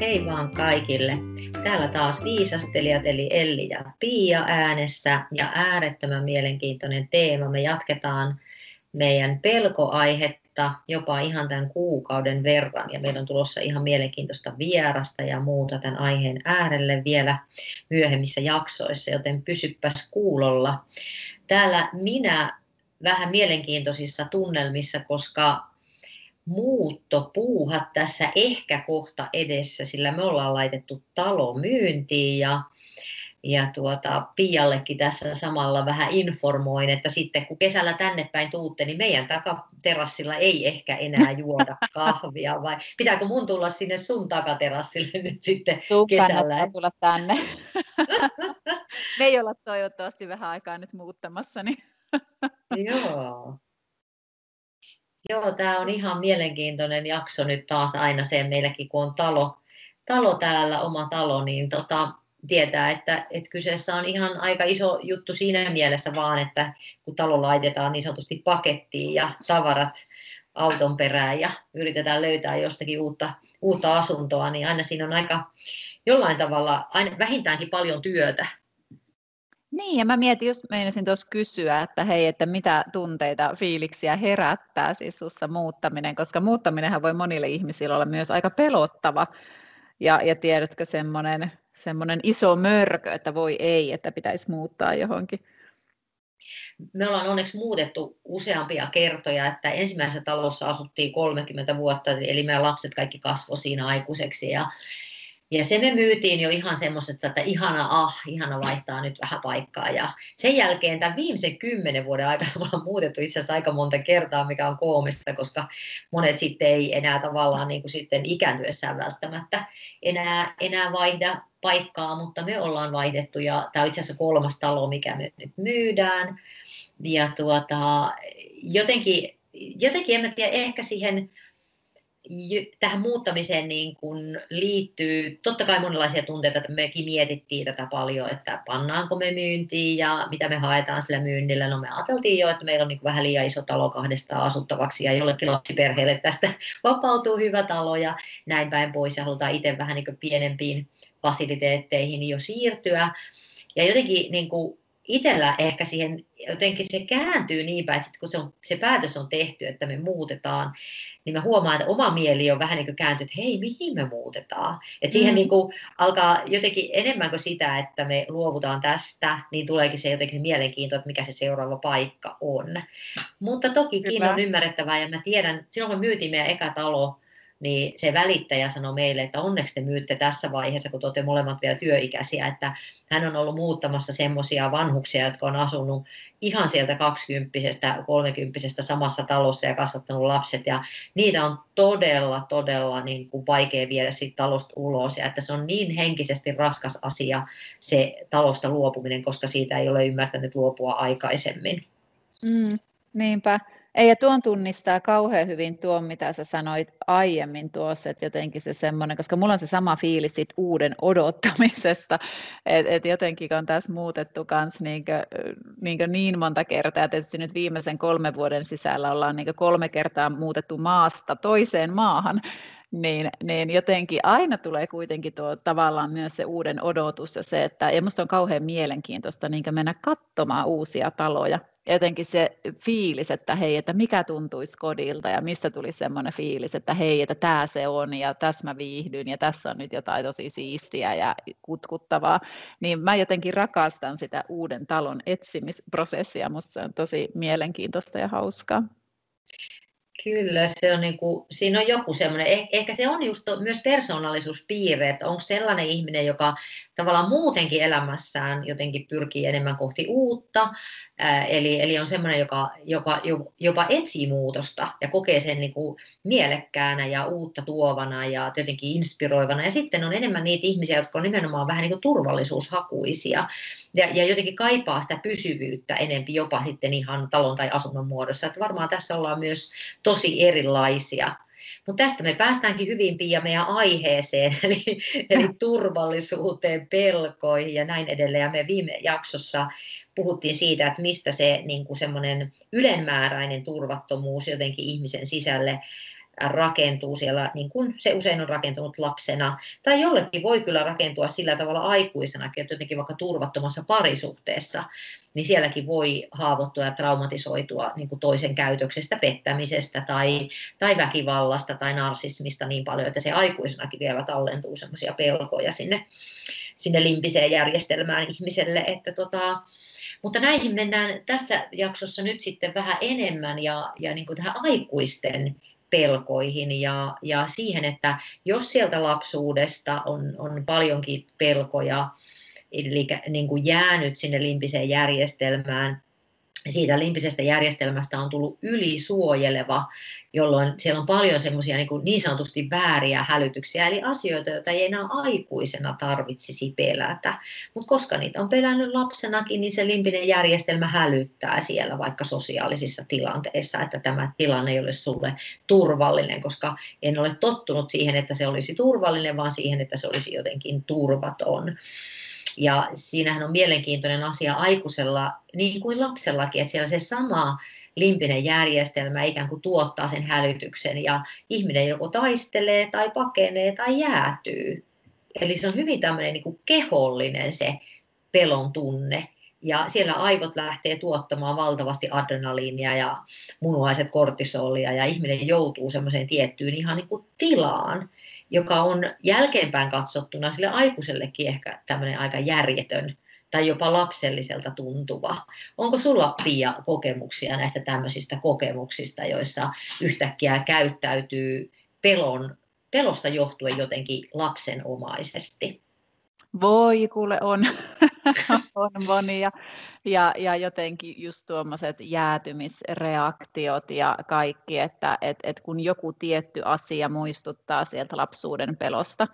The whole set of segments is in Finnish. Hei vaan kaikille. Täällä taas viisastelijat eli Elli ja Pia äänessä ja äärettömän mielenkiintoinen teema. Me jatketaan meidän pelkoaihetta jopa ihan tämän kuukauden verran ja meillä on tulossa ihan mielenkiintoista vierasta ja muuta tämän aiheen äärelle vielä myöhemmissä jaksoissa, joten pysyppäs kuulolla. Täällä minä vähän mielenkiintoisissa tunnelmissa, koska muuttopuuhat tässä ehkä kohta edessä, sillä me ollaan laitettu talo myyntiin ja Piallekin tässä samalla vähän informoin, että sitten kun kesällä tänne päin tuutte, niin meidän takaterassilla ei ehkä enää juoda kahvia, vai pitääkö mun tulla sinne sun takaterassille nyt sitten kesällä? Kannattaa tulla tänne. Me ei olla toivottavasti vähän aikaa nyt muuttamassa. Joo. Joo, tämä on ihan mielenkiintoinen jakso nyt taas aina se meilläkin, kun on talo täällä, oma talo, niin tietää, että kyseessä on ihan aika iso juttu siinä mielessä vaan, että kun talo laitetaan niin sanotusti pakettiin ja tavarat auton perään ja yritetään löytää jostakin uutta asuntoa, niin aina siinä on aika jollain tavalla vähintäänkin paljon työtä. Niin, ja mä mietin, just meinasin tuossa kysyä, että hei, että mitä tunteita, fiiliksiä herättää siis sussa muuttaminen, koska muuttaminenhan voi monille ihmisille olla myös aika pelottava, ja tiedätkö semmoinen iso mörkö, että voi ei, että pitäisi muuttaa johonkin. Me ollaan onneksi muutettu useampia kertoja, että ensimmäisessä talossa asuttiin 30 vuotta, eli meidän lapset kaikki kasvoi siinä aikuiseksi, ja se me myytiin jo ihan semmoisesta, että ihana vaihtaa nyt vähän paikkaa. Ja sen jälkeen tämän viimeisen 10 vuoden aikana me ollaan muutettu itse asiassa aika monta kertaa, mikä on koomista, koska monet sitten ei enää tavallaan niin kuin sitten ikääntyessään välttämättä enää vaihda paikkaa, mutta me ollaan vaihdettu ja tämä on itse asiassa 3. talo, mikä me nyt myydään. Ja jotenkin en mä tiedä, ehkä siihen tähän muuttamiseen niin kun liittyy totta kai monenlaisia tunteita, että mekin mietittiin tätä paljon, että pannaanko me myyntiin ja mitä me haetaan sillä myynnillä. No me ajateltiin jo, että meillä on niin vähän liian iso talo 2 asuttavaksi ja jollekin lapsiperheelle tästä vapautuu hyvä talo ja näin päin pois ja halutaan itse vähän niin pienempiin fasiliteetteihin jo siirtyä ja jotenkin niin kuin itsellä ehkä siihen jotenkin se kääntyy niin päin, että kun se päätös on tehty, että me muutetaan, niin mä huomaan, että oma mieli on vähän niin kuin kääntynyt, että hei, mihin me muutetaan. Että siihen niin kuin alkaa jotenkin enemmän kuin sitä, että me luovutaan tästä, niin tuleekin se jotenkin mielenkiinto, että mikä se seuraava paikka on. Mutta tokikin on ymmärrettävää, ja mä tiedän, silloin kun myytiin meidän eka talo, niin se välittäjä sanoi meille, että onneksi te myytte tässä vaiheessa, kun te olette molemmat vielä työikäisiä, että hän on ollut muuttamassa semmoisia vanhuksia, jotka on asunut ihan sieltä 20-30 samassa talossa ja kasvattanut lapset, ja niitä on todella niin kuin vaikea viedä siitä talosta ulos, ja että se on niin henkisesti raskas asia se talosta luopuminen, koska siitä ei ole ymmärtänyt luopua aikaisemmin. Niinpä. Ei, ja tuon tunnistaa kauhean hyvin tuon, mitä sä sanoit aiemmin tuossa, että jotenkin se semmoinen, koska mulla on se sama fiilis siitä uuden odottamisesta, että jotenkin on tässä muutettu kans niin monta kertaa, ja tietysti nyt viimeisen 3 vuoden sisällä ollaan niin 3 kertaa muutettu maasta toiseen maahan, niin jotenkin aina tulee kuitenkin tuo tavallaan myös se uuden odotus ja se, että ja musta on kauhean mielenkiintoista niin mennä katsomaan uusia taloja. Jotenkin se fiilis, että hei, että mikä tuntuisi kodilta ja mistä tuli semmoinen fiilis, että hei, että tää se on ja tässä mä viihdyn ja tässä on nyt jotain tosi siistiä ja kutkuttavaa, niin mä jotenkin rakastan sitä uuden talon etsimisprosessia, musta se on tosi mielenkiintoista ja hauskaa. Kyllä, se on niinku, siinä on joku semmoinen, ehkä se on just myös persoonallisuuspiirre, että onko sellainen ihminen, joka tavallaan muutenkin elämässään jotenkin pyrkii enemmän kohti uutta, eli on semmoinen, joka jopa etsii muutosta ja kokee sen niinku mielekkäänä ja uutta tuovana ja jotenkin inspiroivana, ja sitten on enemmän niitä ihmisiä, jotka on nimenomaan vähän niinku turvallisuushakuisia ja jotenkin kaipaa sitä pysyvyyttä enempi jopa sitten ihan talon tai asunnon muodossa, että varmaan tässä ollaan myös tosi erilaisia. Mutta tästä me päästäänkin hyvin, Pia, meidän aiheeseen, eli turvallisuuteen, pelkoihin ja näin edelleen. Ja me viime jaksossa puhuttiin siitä, että mistä se niinku semmoinen ylenmääräinen turvattomuus jotenkin ihmisen sisälle rakentuu siellä, niin kuin se usein on rakentunut lapsena. Tai jollekin voi kyllä rakentua sillä tavalla aikuisenakin, että jotenkin vaikka turvattomassa parisuhteessa, niin sielläkin voi haavoittua ja traumatisoitua niin kuin toisen käytöksestä, pettämisestä tai väkivallasta tai narsismista niin paljon, että se aikuisenakin vielä tallentuu semmoisia pelkoja sinne limpiseen järjestelmään ihmiselle, että mutta näihin mennään tässä jaksossa nyt sitten vähän enemmän ja niin kuin tähän aikuisten pelkoihin ja siihen, että jos sieltä lapsuudesta on paljonkin pelkoja, eli niin kuin jäänyt sinne limpiseen järjestelmään, siitä limpisestä järjestelmästä on tullut ylisuojeleva, jolloin siellä on paljon semmoisia niin sanotusti vääriä hälytyksiä, eli asioita, joita ei enää aikuisena tarvitsisi pelätä. Mutta koska niitä on pelännyt lapsenakin, niin se limpinen järjestelmä hälyttää siellä vaikka sosiaalisissa tilanteissa, että tämä tilanne ei ole sulle turvallinen, koska en ole tottunut siihen, että se olisi turvallinen, vaan siihen, että se olisi jotenkin turvaton. Ja siinähän on mielenkiintoinen asia aikuisella, niin kuin lapsellakin, että siellä se sama limpinen järjestelmä ikään kuin tuottaa sen hälytyksen ja ihminen joko taistelee tai pakenee tai jäätyy. Eli se on hyvin tämmöinen niin kuin kehollinen se pelon tunne. Ja siellä aivot lähtee tuottamaan valtavasti adrenaliinia ja munuaiset kortisolia ja ihminen joutuu semmoiseen tiettyyn ihan niin kuin tilaan, joka on jälkeenpäin katsottuna sille aikuisellekin ehkä tämmöinen aika järjetön tai jopa lapselliselta tuntuva. Onko sulla, Pia, kokemuksia näistä tämmöisistä kokemuksista, joissa yhtäkkiä käyttäytyy pelosta johtuen jotenkin lapsenomaisesti? Voi kuule, on monia ja jotenkin just tuommoiset jäätymisreaktiot ja kaikki, että kun joku tietty asia muistuttaa sieltä lapsuuden pelosta,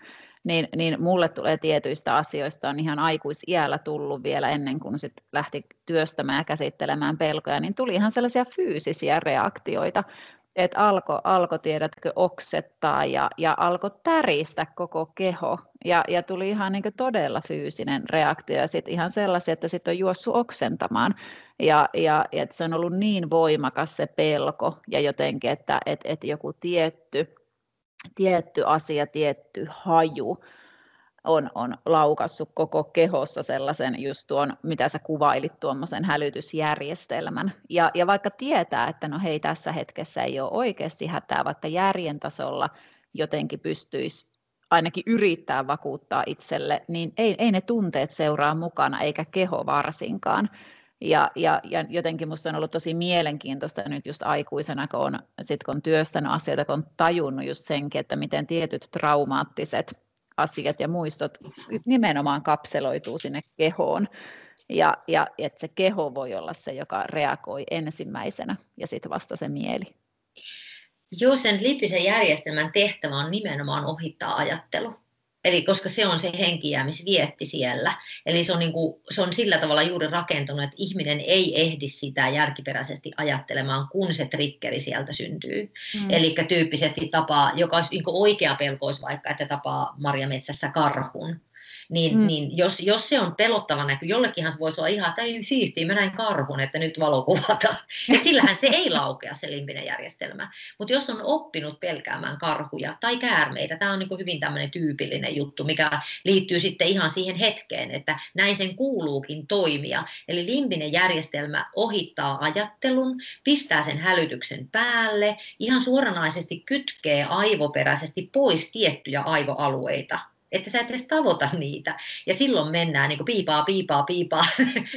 niin mulle tulee tietyistä asioista, on ihan aikuisiällä tullut vielä ennen kuin sit lähti työstämään ja käsittelemään pelkoja, niin tuli ihan sellaisia fyysisiä reaktioita, että alkoi tiedätkö oksettaa ja alkoi täristä koko keho ja tuli ihan niin kuin todella fyysinen reaktio ja sitten ihan sellaisia, että sitten on juossut oksentamaan ja että se on ollut niin voimakas se pelko ja jotenkin, että joku tietty asia, tietty haju on laukassut koko kehossa sellaisen just tuon, mitä sä kuvailit, tuommoisen hälytysjärjestelmän. Ja vaikka tietää, että no hei, tässä hetkessä ei ole oikeasti hätää, vaikka järjen tasolla jotenkin pystyisi ainakin yrittää vakuuttaa itselle, niin ei ne tunteet seuraa mukana, eikä keho varsinkaan. Ja jotenkin musta on ollut tosi mielenkiintoista nyt just aikuisena, kun on työstänyt asioita, kun on tajunnut just senkin, että miten tietyt traumaattiset asiat ja muistot nimenomaan kapseloituu sinne kehoon ja että se keho voi olla se, joka reagoi ensimmäisenä ja sitten vasta se mieli. Joo, sen limpisen järjestelmän tehtävä on nimenomaan ohittaa ajattelu. Eli koska se on se henkijäämisvietti siellä, eli se on sillä tavalla juuri rakentunut, että ihminen ei ehdi sitä järkiperäisesti ajattelemaan, kun se triggeri sieltä syntyy. Eli tyyppisesti tapaa, joka olisi niin oikea pelkois vaikka, että tapaa marjametsässä karhun. Niin jos se on pelottava näky, jollekinhan se voisi olla ihan, että ei siistiä, mä näin karhun, että nyt valokuvata. Ja sillähän se ei laukea se limpinen järjestelmä. Mutta jos on oppinut pelkäämään karhuja tai käärmeitä, tämä on niin kuin hyvin tämmöinen tyypillinen juttu, mikä liittyy sitten ihan siihen hetkeen, että näin sen kuuluukin toimia. Eli limpinen järjestelmä ohittaa ajattelun, pistää sen hälytyksen päälle, ihan suoranaisesti kytkee aivoperäisesti pois tiettyjä aivoalueita. että sä et edes tavoita niitä. Ja silloin mennään niin kuin piipaa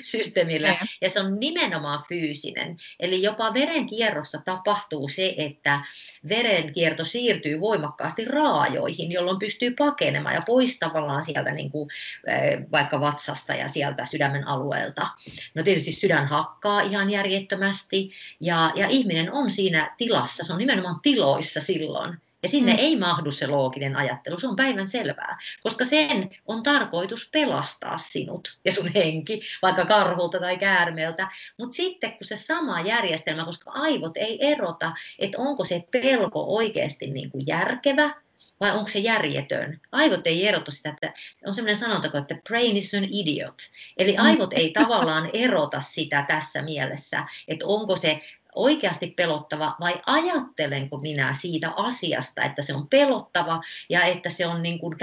systeemillä. Ja se on nimenomaan fyysinen. Eli jopa verenkierrossa tapahtuu se, että verenkierto siirtyy voimakkaasti raajoihin, jolloin pystyy pakenemaan ja pois tavallaan sieltä niin kuin, vaikka vatsasta ja sieltä sydämen alueelta. No tietysti sydän hakkaa ihan järjettömästi ja ihminen on siinä tilassa, se on nimenomaan tiloissa silloin. Ja sinne ei mahdu se looginen ajattelu, se on päivänselvää, koska sen on tarkoitus pelastaa sinut ja sun henki, vaikka karhulta tai käärmeeltä. Mutta sitten kun se sama järjestelmä, koska aivot ei erota, että onko se pelko oikeasti niin kuin järkevä vai onko se järjetön. Aivot ei erota sitä, että on semmoinen sanontako, että brain is an idiot. Eli aivot ei tavallaan erota sitä tässä mielessä, että onko se oikeasti pelottava vai ajattelenko minä siitä asiasta, että se on pelottava ja että se on, niin kuin,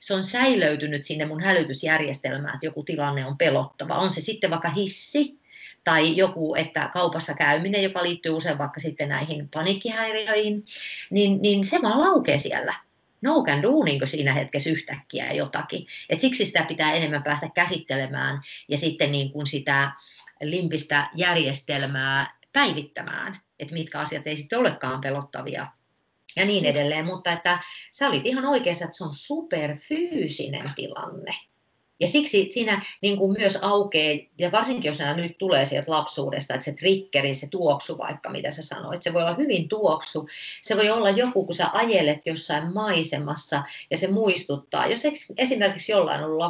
se on säilöytynyt sinne mun hälytysjärjestelmään, että joku tilanne on pelottava. On se sitten vaikka hissi tai joku, että kaupassa käyminen, joka liittyy usein vaikka sitten näihin paniikkihäiriöihin, niin se vaan laukee siellä. No can do, niin siinä hetkessä yhtäkkiä jotakin. Et siksi sitä pitää enemmän päästä käsittelemään ja sitten niin kuin sitä limpistä järjestelmää päivittämään, että mitkä asiat ei sitten olekaan pelottavia ja niin edelleen, mutta että sä olit ihan oikeassa, että se on superfyysinen tilanne. Ja siksi siinä niin kuin myös aukeaa, ja varsinkin jos nämä nyt tulee sieltä lapsuudesta, että se triggeri, se tuoksu vaikka, mitä sä sanoit, se voi olla hyvin tuoksu, se voi olla joku, kun sä ajelet jossain maisemassa ja se muistuttaa, jos esimerkiksi jollain on ollut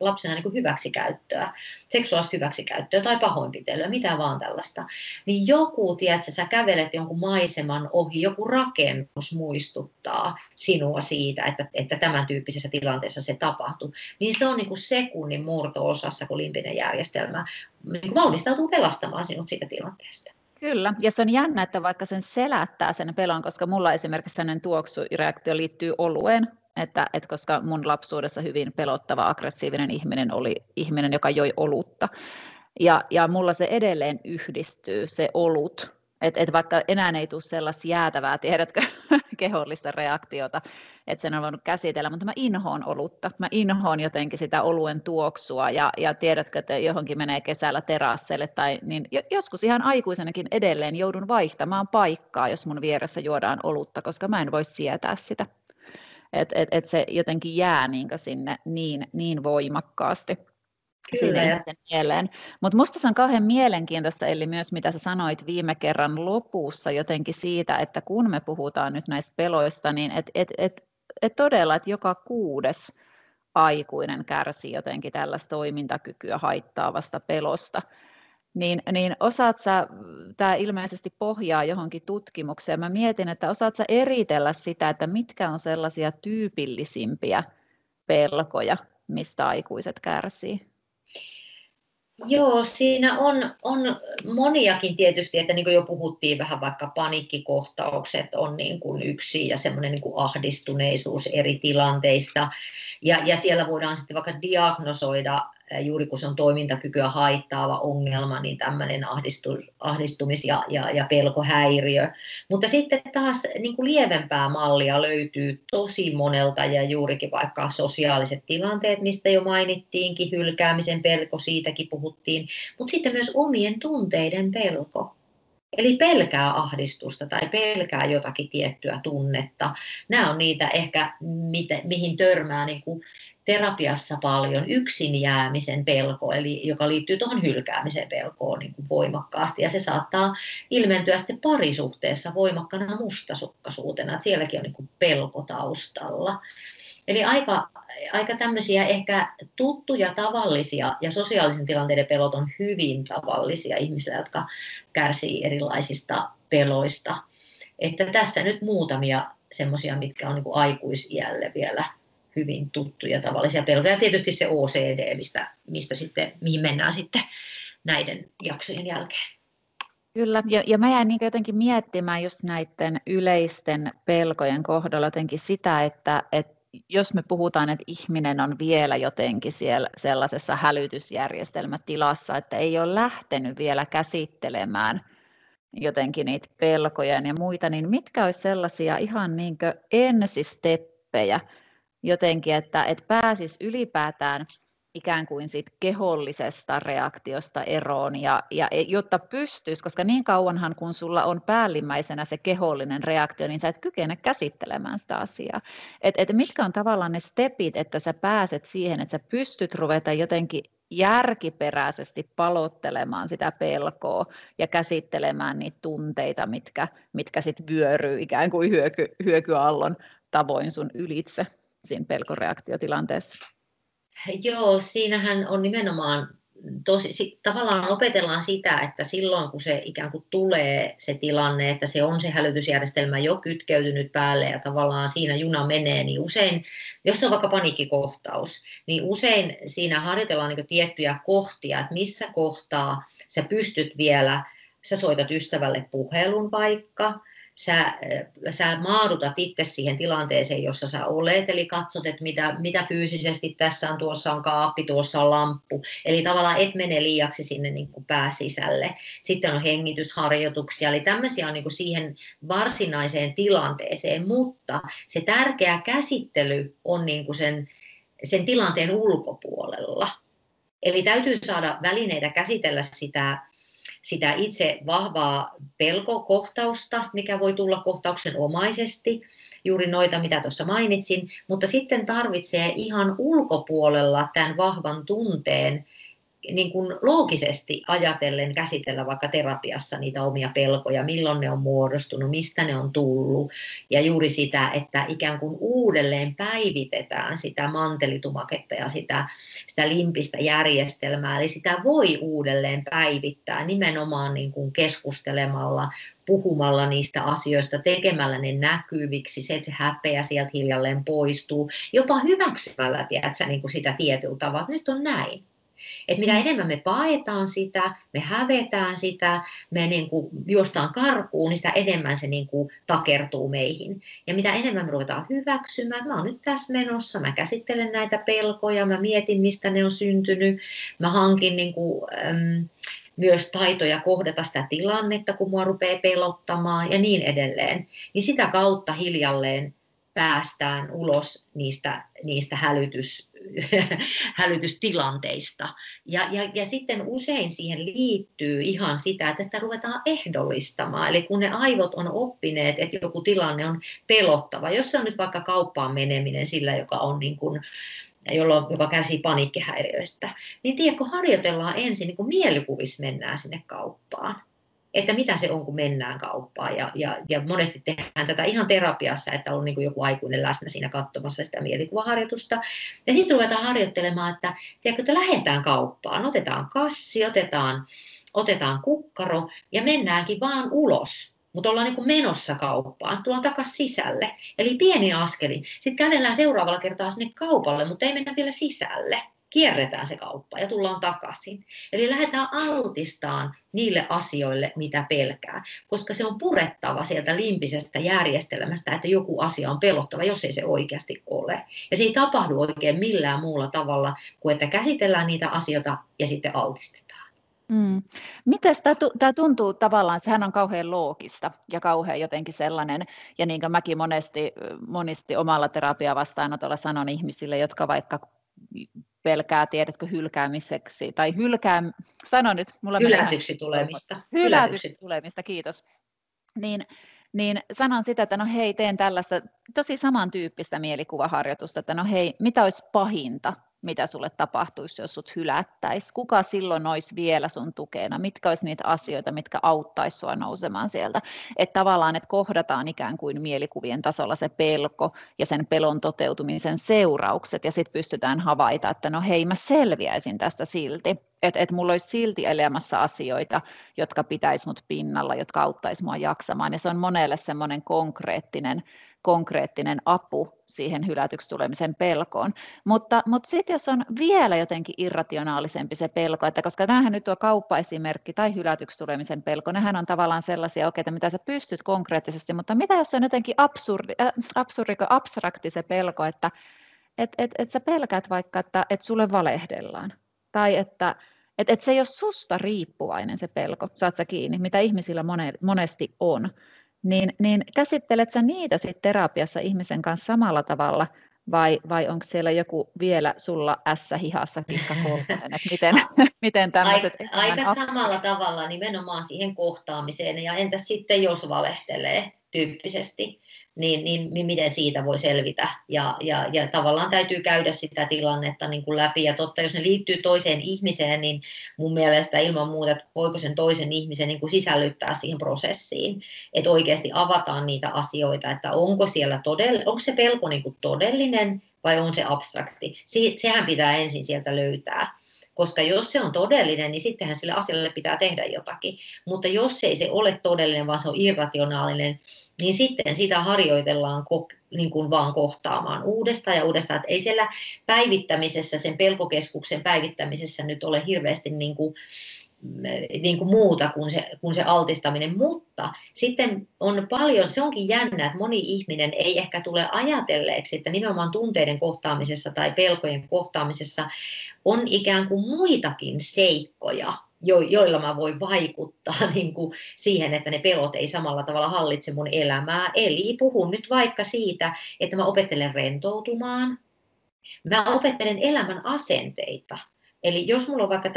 lapsena niin kuin hyväksikäyttöä, seksuaalista hyväksikäyttöä tai pahoinpitelyä, mitä vaan tällaista, niin joku, tiedätkö, sä kävelet jonkun maiseman ohi, joku rakennus muistuttaa sinua siitä, että tämän tyyppisessä tilanteessa se tapahtuu, niin se on niin kuin sekunnin murto-osassa, kun limpinen järjestelmä niin valmistautuu pelastamaan sinut siitä tilanteesta. Kyllä, ja se on jännä, että vaikka sen selättää sen pelon, koska mulla esimerkiksi sellainen tuoksureaktio liittyy olueen, että koska mun lapsuudessa hyvin pelottava, aggressiivinen ihminen oli ihminen, joka joi olutta, ja mulla se edelleen yhdistyy, se olut, että vaikka enää ei tule sellaista jäätävää, tiedätkö, kehollista reaktiota, että sen on voinut käsitellä, mutta mä inhoon olutta, mä inhoon jotenkin sitä oluen tuoksua ja tiedätkö, että johonkin menee kesällä terasselle tai niin joskus ihan aikuisenakin edelleen joudun vaihtamaan paikkaa, jos mun vieressä juodaan olutta, koska mä en voi sietää sitä, että se jotenkin jää niinkö sinne niin voimakkaasti. Kyllä. Mutta musta se on kauhean mielenkiintoista, eli myös mitä sä sanoit viime kerran lopussa jotenkin siitä, että kun me puhutaan nyt näistä peloista, niin et todella, että joka 6. aikuinen kärsii jotenkin tällaista toimintakykyä haittaavasta pelosta. Niin osaat sä, tämä ilmeisesti pohjaa johonkin tutkimukseen, mä mietin, että osaat sä eritellä sitä, että mitkä on sellaisia tyypillisimpiä pelkoja, mistä aikuiset kärsii? Joo, siinä on moniakin tietysti, että niin kuin jo puhuttiin vähän vaikka paniikkikohtaukset on niin kuin yksi ja semmoinen niin kuin ahdistuneisuus eri tilanteissa ja siellä voidaan sitten vaikka diagnosoida juuri kun se on toimintakykyä haittaava ongelma, niin tämmöinen ahdistumis- ja pelkohäiriö. Mutta sitten taas niin kuin lievempää mallia löytyy tosi monelta ja juurikin vaikka sosiaaliset tilanteet, mistä jo mainittiinkin, hylkäämisen pelko, siitäkin puhuttiin, mutta sitten myös omien tunteiden pelko. Eli pelkää ahdistusta tai pelkää jotakin tiettyä tunnetta. Nämä on niitä ehkä, mihin törmää niin kuin terapiassa paljon yksin jäämisen pelko, eli joka liittyy tuohon hylkäämisen pelkoon niin kuin voimakkaasti. Ja se saattaa ilmentyä sitten parisuhteessa voimakkana mustasukkaisuutena. Sielläkin on niin kuin pelko taustalla. Eli aika tämmöisiä ehkä tuttuja, tavallisia ja sosiaalisen tilanteiden pelot on hyvin tavallisia ihmisillä, jotka kärsii erilaisista peloista. Että tässä nyt muutamia semmoisia, mitkä on niin kuin aikuisiälle vielä hyvin tuttuja tavallisia pelkoja. Ja tietysti se OCD, mihin mennään sitten näiden jaksojen jälkeen. Kyllä, ja mä jäin niin jotenkin miettimään just näiden yleisten pelkojen kohdalla jotenkin sitä, että jos me puhutaan, että ihminen on vielä jotenkin siellä sellaisessa hälytysjärjestelmätilassa, että ei ole lähtenyt vielä käsittelemään jotenkin niitä pelkoja ja muita, niin mitkä olisi sellaisia ihan niin kuin ensisteppejä, jotenkin, että pääsisi ylipäätään ikään kuin siitä kehollisesta reaktiosta eroon, ja jotta pystyisi, koska niin kauanhan kun sulla on päällimmäisenä se kehollinen reaktio, niin sä et kykene käsittelemään sitä asiaa. Et mitkä on tavallaan ne stepit, että sä pääset siihen, että sä pystyt ruveta jotenkin järkiperäisesti palottelemaan sitä pelkoa ja käsittelemään niitä tunteita, mitkä sitten vyöryy ikään kuin hyökyallon tavoin sun ylitse siinä pelkoreaktiotilanteessa. Joo, siinähän on nimenomaan, tavallaan opetellaan sitä, että silloin kun se ikään kuin tulee se tilanne, että se on se hälytysjärjestelmä jo kytkeytynyt päälle ja tavallaan siinä juna menee, niin usein, jos se on vaikka paniikkikohtaus, niin usein siinä harjoitellaan niin kuin tiettyjä kohtia, että missä kohtaa sä pystyt vielä, sä soitat ystävälle puhelun vaikka, sä maadutat itse siihen tilanteeseen, jossa sä olet, eli katsot, että mitä fyysisesti tässä on, tuossa on kaappi, tuossa on lamppu, eli tavallaan et mene liiaksi sinne niin kuin pääsisälle. Sitten on hengitysharjoituksia, eli tämmöisiä on niin kuin siihen varsinaiseen tilanteeseen, mutta se tärkeä käsittely on niin kuin sen tilanteen ulkopuolella. Eli täytyy saada välineitä käsitellä sitä itse vahvaa pelkokohtausta, mikä voi tulla kohtauksen omaisesti, juuri noita, mitä tuossa mainitsin, mutta sitten tarvitsee ihan ulkopuolella tämän vahvan tunteen niin kuin loogisesti ajatellen käsitellä vaikka terapiassa niitä omia pelkoja, milloin ne on muodostunut, mistä ne on tullut, ja juuri sitä, että ikään kuin uudelleen päivitetään sitä mantelitumaketta ja sitä limpistä järjestelmää, eli sitä voi uudelleen päivittää nimenomaan niin kuin keskustelemalla, puhumalla niistä asioista, tekemällä ne näkyviksi, se häpeä sieltä hiljalleen poistuu, jopa hyväksymällä tiedätkö, niin kuin sitä tietyllä tavalla, että nyt on näin. Et mitä enemmän me paetaan sitä, me hävetään sitä, me niin kuin juostaan karkuun, niin sitä enemmän se niin kuin takertuu meihin. Ja mitä enemmän me ruvetaan hyväksymään, että mä oon nyt tässä menossa, mä käsittelen näitä pelkoja, mä mietin mistä ne on syntynyt, mä hankin niin kuin, myös taitoja kohdata sitä tilannetta, kun mua rupeaa pelottamaan ja niin edelleen, niin sitä kautta hiljalleen päästään ulos niistä hälytystilanteista. Ja sitten usein siihen liittyy ihan sitä, että sitä ruvetaan ehdollistamaan. Eli kun ne aivot on oppineet, että joku tilanne on pelottava. Jos se on nyt vaikka kauppaan meneminen sillä, joka on niin kuin, joka kärsii paniikkihäiriöistä, niin tiedätkö, harjoitellaan ensin, niin kuin mielikuvissa mennään sinne kauppaan. Että mitä se on, kun mennään kauppaan. Ja monesti tehdään tätä ihan terapiassa, että on niin kuin joku aikuinen läsnä siinä katsomassa sitä mielikuvaharjoitusta. Ja sitten ruvetaan harjoittelemaan, että tiedätkö, että lähdetään kauppaan, otetaan kassi, otetaan kukkaro ja mennäänkin vaan ulos. Mutta ollaan niin kuin menossa kauppaan, tullaan takaisin sisälle. Eli pieni askelin. Sitten kävellään seuraavalla kertaa sinne kaupalle, mutta ei mennä vielä sisälle. Kierretään se kauppa ja tullaan takaisin. Eli lähdetään altistaan niille asioille, mitä pelkää, koska se on purettava sieltä limpisestä järjestelmästä, että joku asia on pelottava, jos ei se oikeasti ole. Ja se ei tapahdu oikein millään muulla tavalla kuin että käsitellään niitä asioita ja sitten altistetaan. Miten tämä tuntuu tavallaan, sehän on kauhean loogista ja kauhean jotenkin sellainen, ja niin kuin mäkin monesti omalla terapiavastaanotolla sanon ihmisille, jotka vaikka pelkää, tiedätkö, hylkäämiseksi, tai hylätyksi tulemista, kiitos, niin sanon sitä, että no hei, teen tällaista tosi samantyyppistä mielikuvaharjoitusta, että no hei, mitä olisi pahinta, mitä sulle tapahtuisi, jos sut hylättäisi, kuka silloin olisi vielä sun tukena, mitkä olisi niitä asioita, mitkä auttaisi sua nousemaan sieltä, että tavallaan, että kohdataan ikään kuin mielikuvien tasolla se pelko ja sen pelon toteutumisen seuraukset, ja sitten pystytään havaita, että no hei, mä selviäisin tästä silti, että mulla olisi silti elämässä asioita, jotka pitäisi mut pinnalla, jotka auttaisi mua jaksamaan, ja se on monelle semmoinen konkreettinen apu siihen hylätyksi tulemisen pelkoon. Mutta sitten jos on vielä jotenkin irrationaalisempi se pelko, että koska näähän nyt tuo kauppaesimerkki tai hylätyksi tulemisen pelko, nehän on tavallaan sellaisia oikeita, mitä sä pystyt konkreettisesti, mutta mitä jos on jotenkin abstrakti se pelko, että sä pelkäät vaikka, että sulle valehdellaan, tai että se ei ole susta riippuvainen se pelko, saat sä kiinni, mitä ihmisillä monesti on. Niin käsittelet sä niitä sit terapiassa ihmisen kanssa samalla tavalla vai onko siellä joku vielä sulla ässähihassa kikkakoltainen, että miten tämmöiset... Aika samalla tavalla nimenomaan siihen kohtaamiseen, ja entäs sitten jos valehtelee tyyppisesti, niin miten siitä voi selvitä, ja tavallaan täytyy käydä sitä tilannetta niin kuin läpi, ja totta, jos ne liittyy toiseen ihmiseen, niin mun mielestä ilman muuta, että voiko sen toisen ihmisen niin kuin sisällyttää siihen prosessiin, että oikeasti avataan niitä asioita, että onko siellä onko se pelko niin kuin todellinen, vai on se abstrakti, sehän pitää ensin sieltä löytää. Koska jos se on todellinen, niin sittenhän sille asialle pitää tehdä jotakin. Mutta jos ei se ole todellinen, vaan se on irrationaalinen, niin sitten sitä harjoitellaan niin kuin vaan kohtaamaan uudestaan ja uudestaan. Että ei siellä päivittämisessä, sen pelkokeskuksen päivittämisessä nyt ole hirveästi niin kuin muuta kuin se altistaminen, mutta sitten on paljon, se onkin jännä, että moni ihminen ei ehkä tule ajatelleeksi, että nimenomaan tunteiden kohtaamisessa tai pelkojen kohtaamisessa on ikään kuin muitakin seikkoja, joilla mä voin vaikuttaa niin kuin siihen, että ne pelot ei samalla tavalla hallitse mun elämää. Eli puhun nyt vaikka siitä, että mä opettelen rentoutumaan, mä opettelen elämän asenteita. Eli jos mulla on vaikka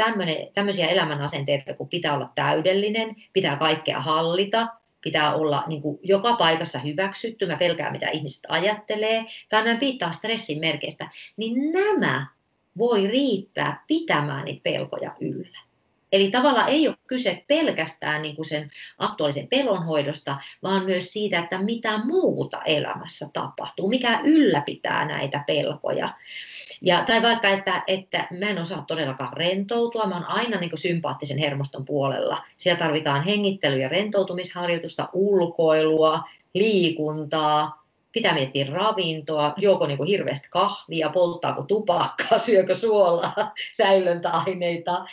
tämmöisiä elämänasenteita, kun pitää olla täydellinen, pitää kaikkea hallita, pitää olla niin kuin joka paikassa hyväksytty, mä pelkään mitä ihmiset ajattelee, tai mä piittaan stressin merkeistä, niin nämä voi riittää pitämään niitä pelkoja yllä. Eli tavallaan ei ole kyse pelkästään niin kuin sen aktuaalisen pelon hoidosta, vaan myös siitä, että mitä muuta elämässä tapahtuu, mikä ylläpitää näitä pelkoja. Ja, tai vaikka, että mä en osaa todellakaan rentoutua, mä oon aina niin kuin sympaattisen hermoston puolella. Siellä tarvitaan hengittely- ja rentoutumisharjoitusta, ulkoilua, liikuntaa. Pitää miettiä ravintoa, juoko niin kuin hirveästi kahvia, polttaako tupakkaa, syökö suolaa, säilöntäaineita,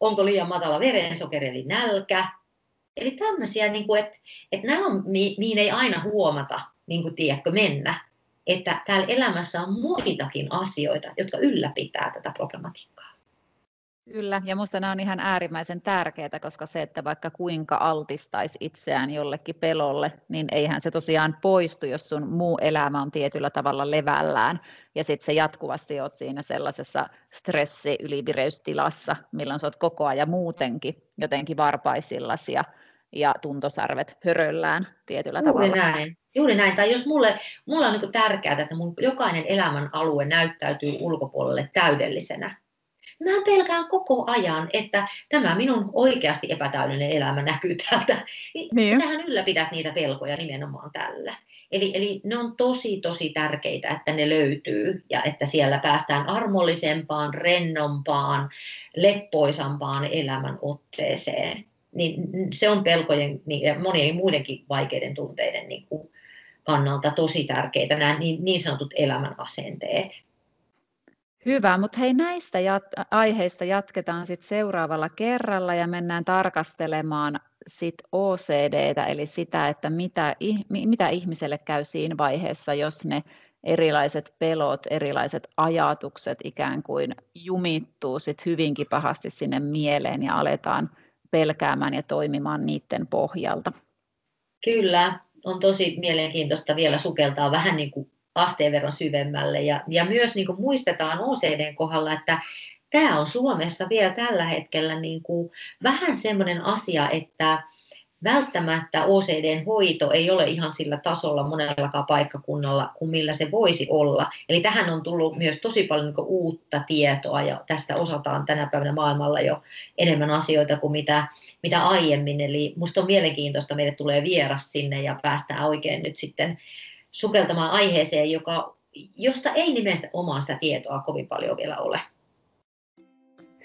onko liian matala verensokeri eli nälkä. Eli tämmöisiä, niin kuin, että nämä on, mihin ei aina huomata, niin kuin tiedätkö, mennä, että täällä elämässä on muitakin asioita, jotka ylläpitää tätä problematiikkaa. Kyllä, ja minusta nämä on ihan äärimmäisen tärkeää, koska se, että vaikka kuinka altistaisi itseään jollekin pelolle, niin eihän se tosiaan poistu, jos sun muu elämä on tietyllä tavalla levällään, ja sitten se jatkuvasti oot siinä sellaisessa stressi-ylivireystilassa, milloin sä oot koko ajan muutenkin jotenkin varpaisillasi ja tuntosarvet höröllään tietyllä tavalla. Näin. Juuri näin, tai jos mulle on niin tärkeää, että mun jokainen elämän alue näyttäytyy ulkopuolelle täydellisenä, mä pelkään koko ajan, että tämä minun oikeasti epätäydellinen elämä näkyy täältä. Niin. Sähän ylläpidät niitä pelkoja nimenomaan tällä. Eli ne on tosi, tosi tärkeitä, että ne löytyy ja että siellä päästään armollisempaan, rennompaan, leppoisampaan elämän otteeseen. Niin se on pelkojen ja monien muidenkin vaikeiden tunteiden kannalta tosi tärkeitä, nämä niin sanotut elämän asenteet. Hyvä, mutta hei, näistä aiheista jatketaan sitten seuraavalla kerralla ja mennään tarkastelemaan sit OCDtä, eli sitä, että mitä ihmiselle käy siinä vaiheessa, jos ne erilaiset pelot, erilaiset ajatukset ikään kuin jumittuu sit hyvinkin pahasti sinne mieleen ja aletaan pelkäämään ja toimimaan niiden pohjalta. Kyllä, on tosi mielenkiintoista vielä sukeltaa vähän niin kuin asteen verran syvemmälle. Ja myös niin kuin muistetaan OCDn kohdalla, että tämä on Suomessa vielä tällä hetkellä niin kuin vähän semmoinen asia, että välttämättä OCDn hoito ei ole ihan sillä tasolla monellakaan paikkakunnalla kuin millä se voisi olla. Eli tähän on tullut myös tosi paljon niin kuin uutta tietoa ja tästä osataan tänä päivänä maailmalla jo enemmän asioita kuin mitä aiemmin. Eli musta on mielenkiintoista, meille tulee vieras sinne ja päästään oikein nyt sitten sukeltamaan aiheeseen, josta ei nimensä omaa sitä tietoa kovin paljon vielä ole.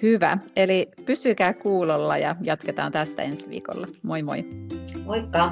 Hyvä, eli pysykää kuulolla ja jatketaan tästä ensi viikolla. Moi moi! Moikka!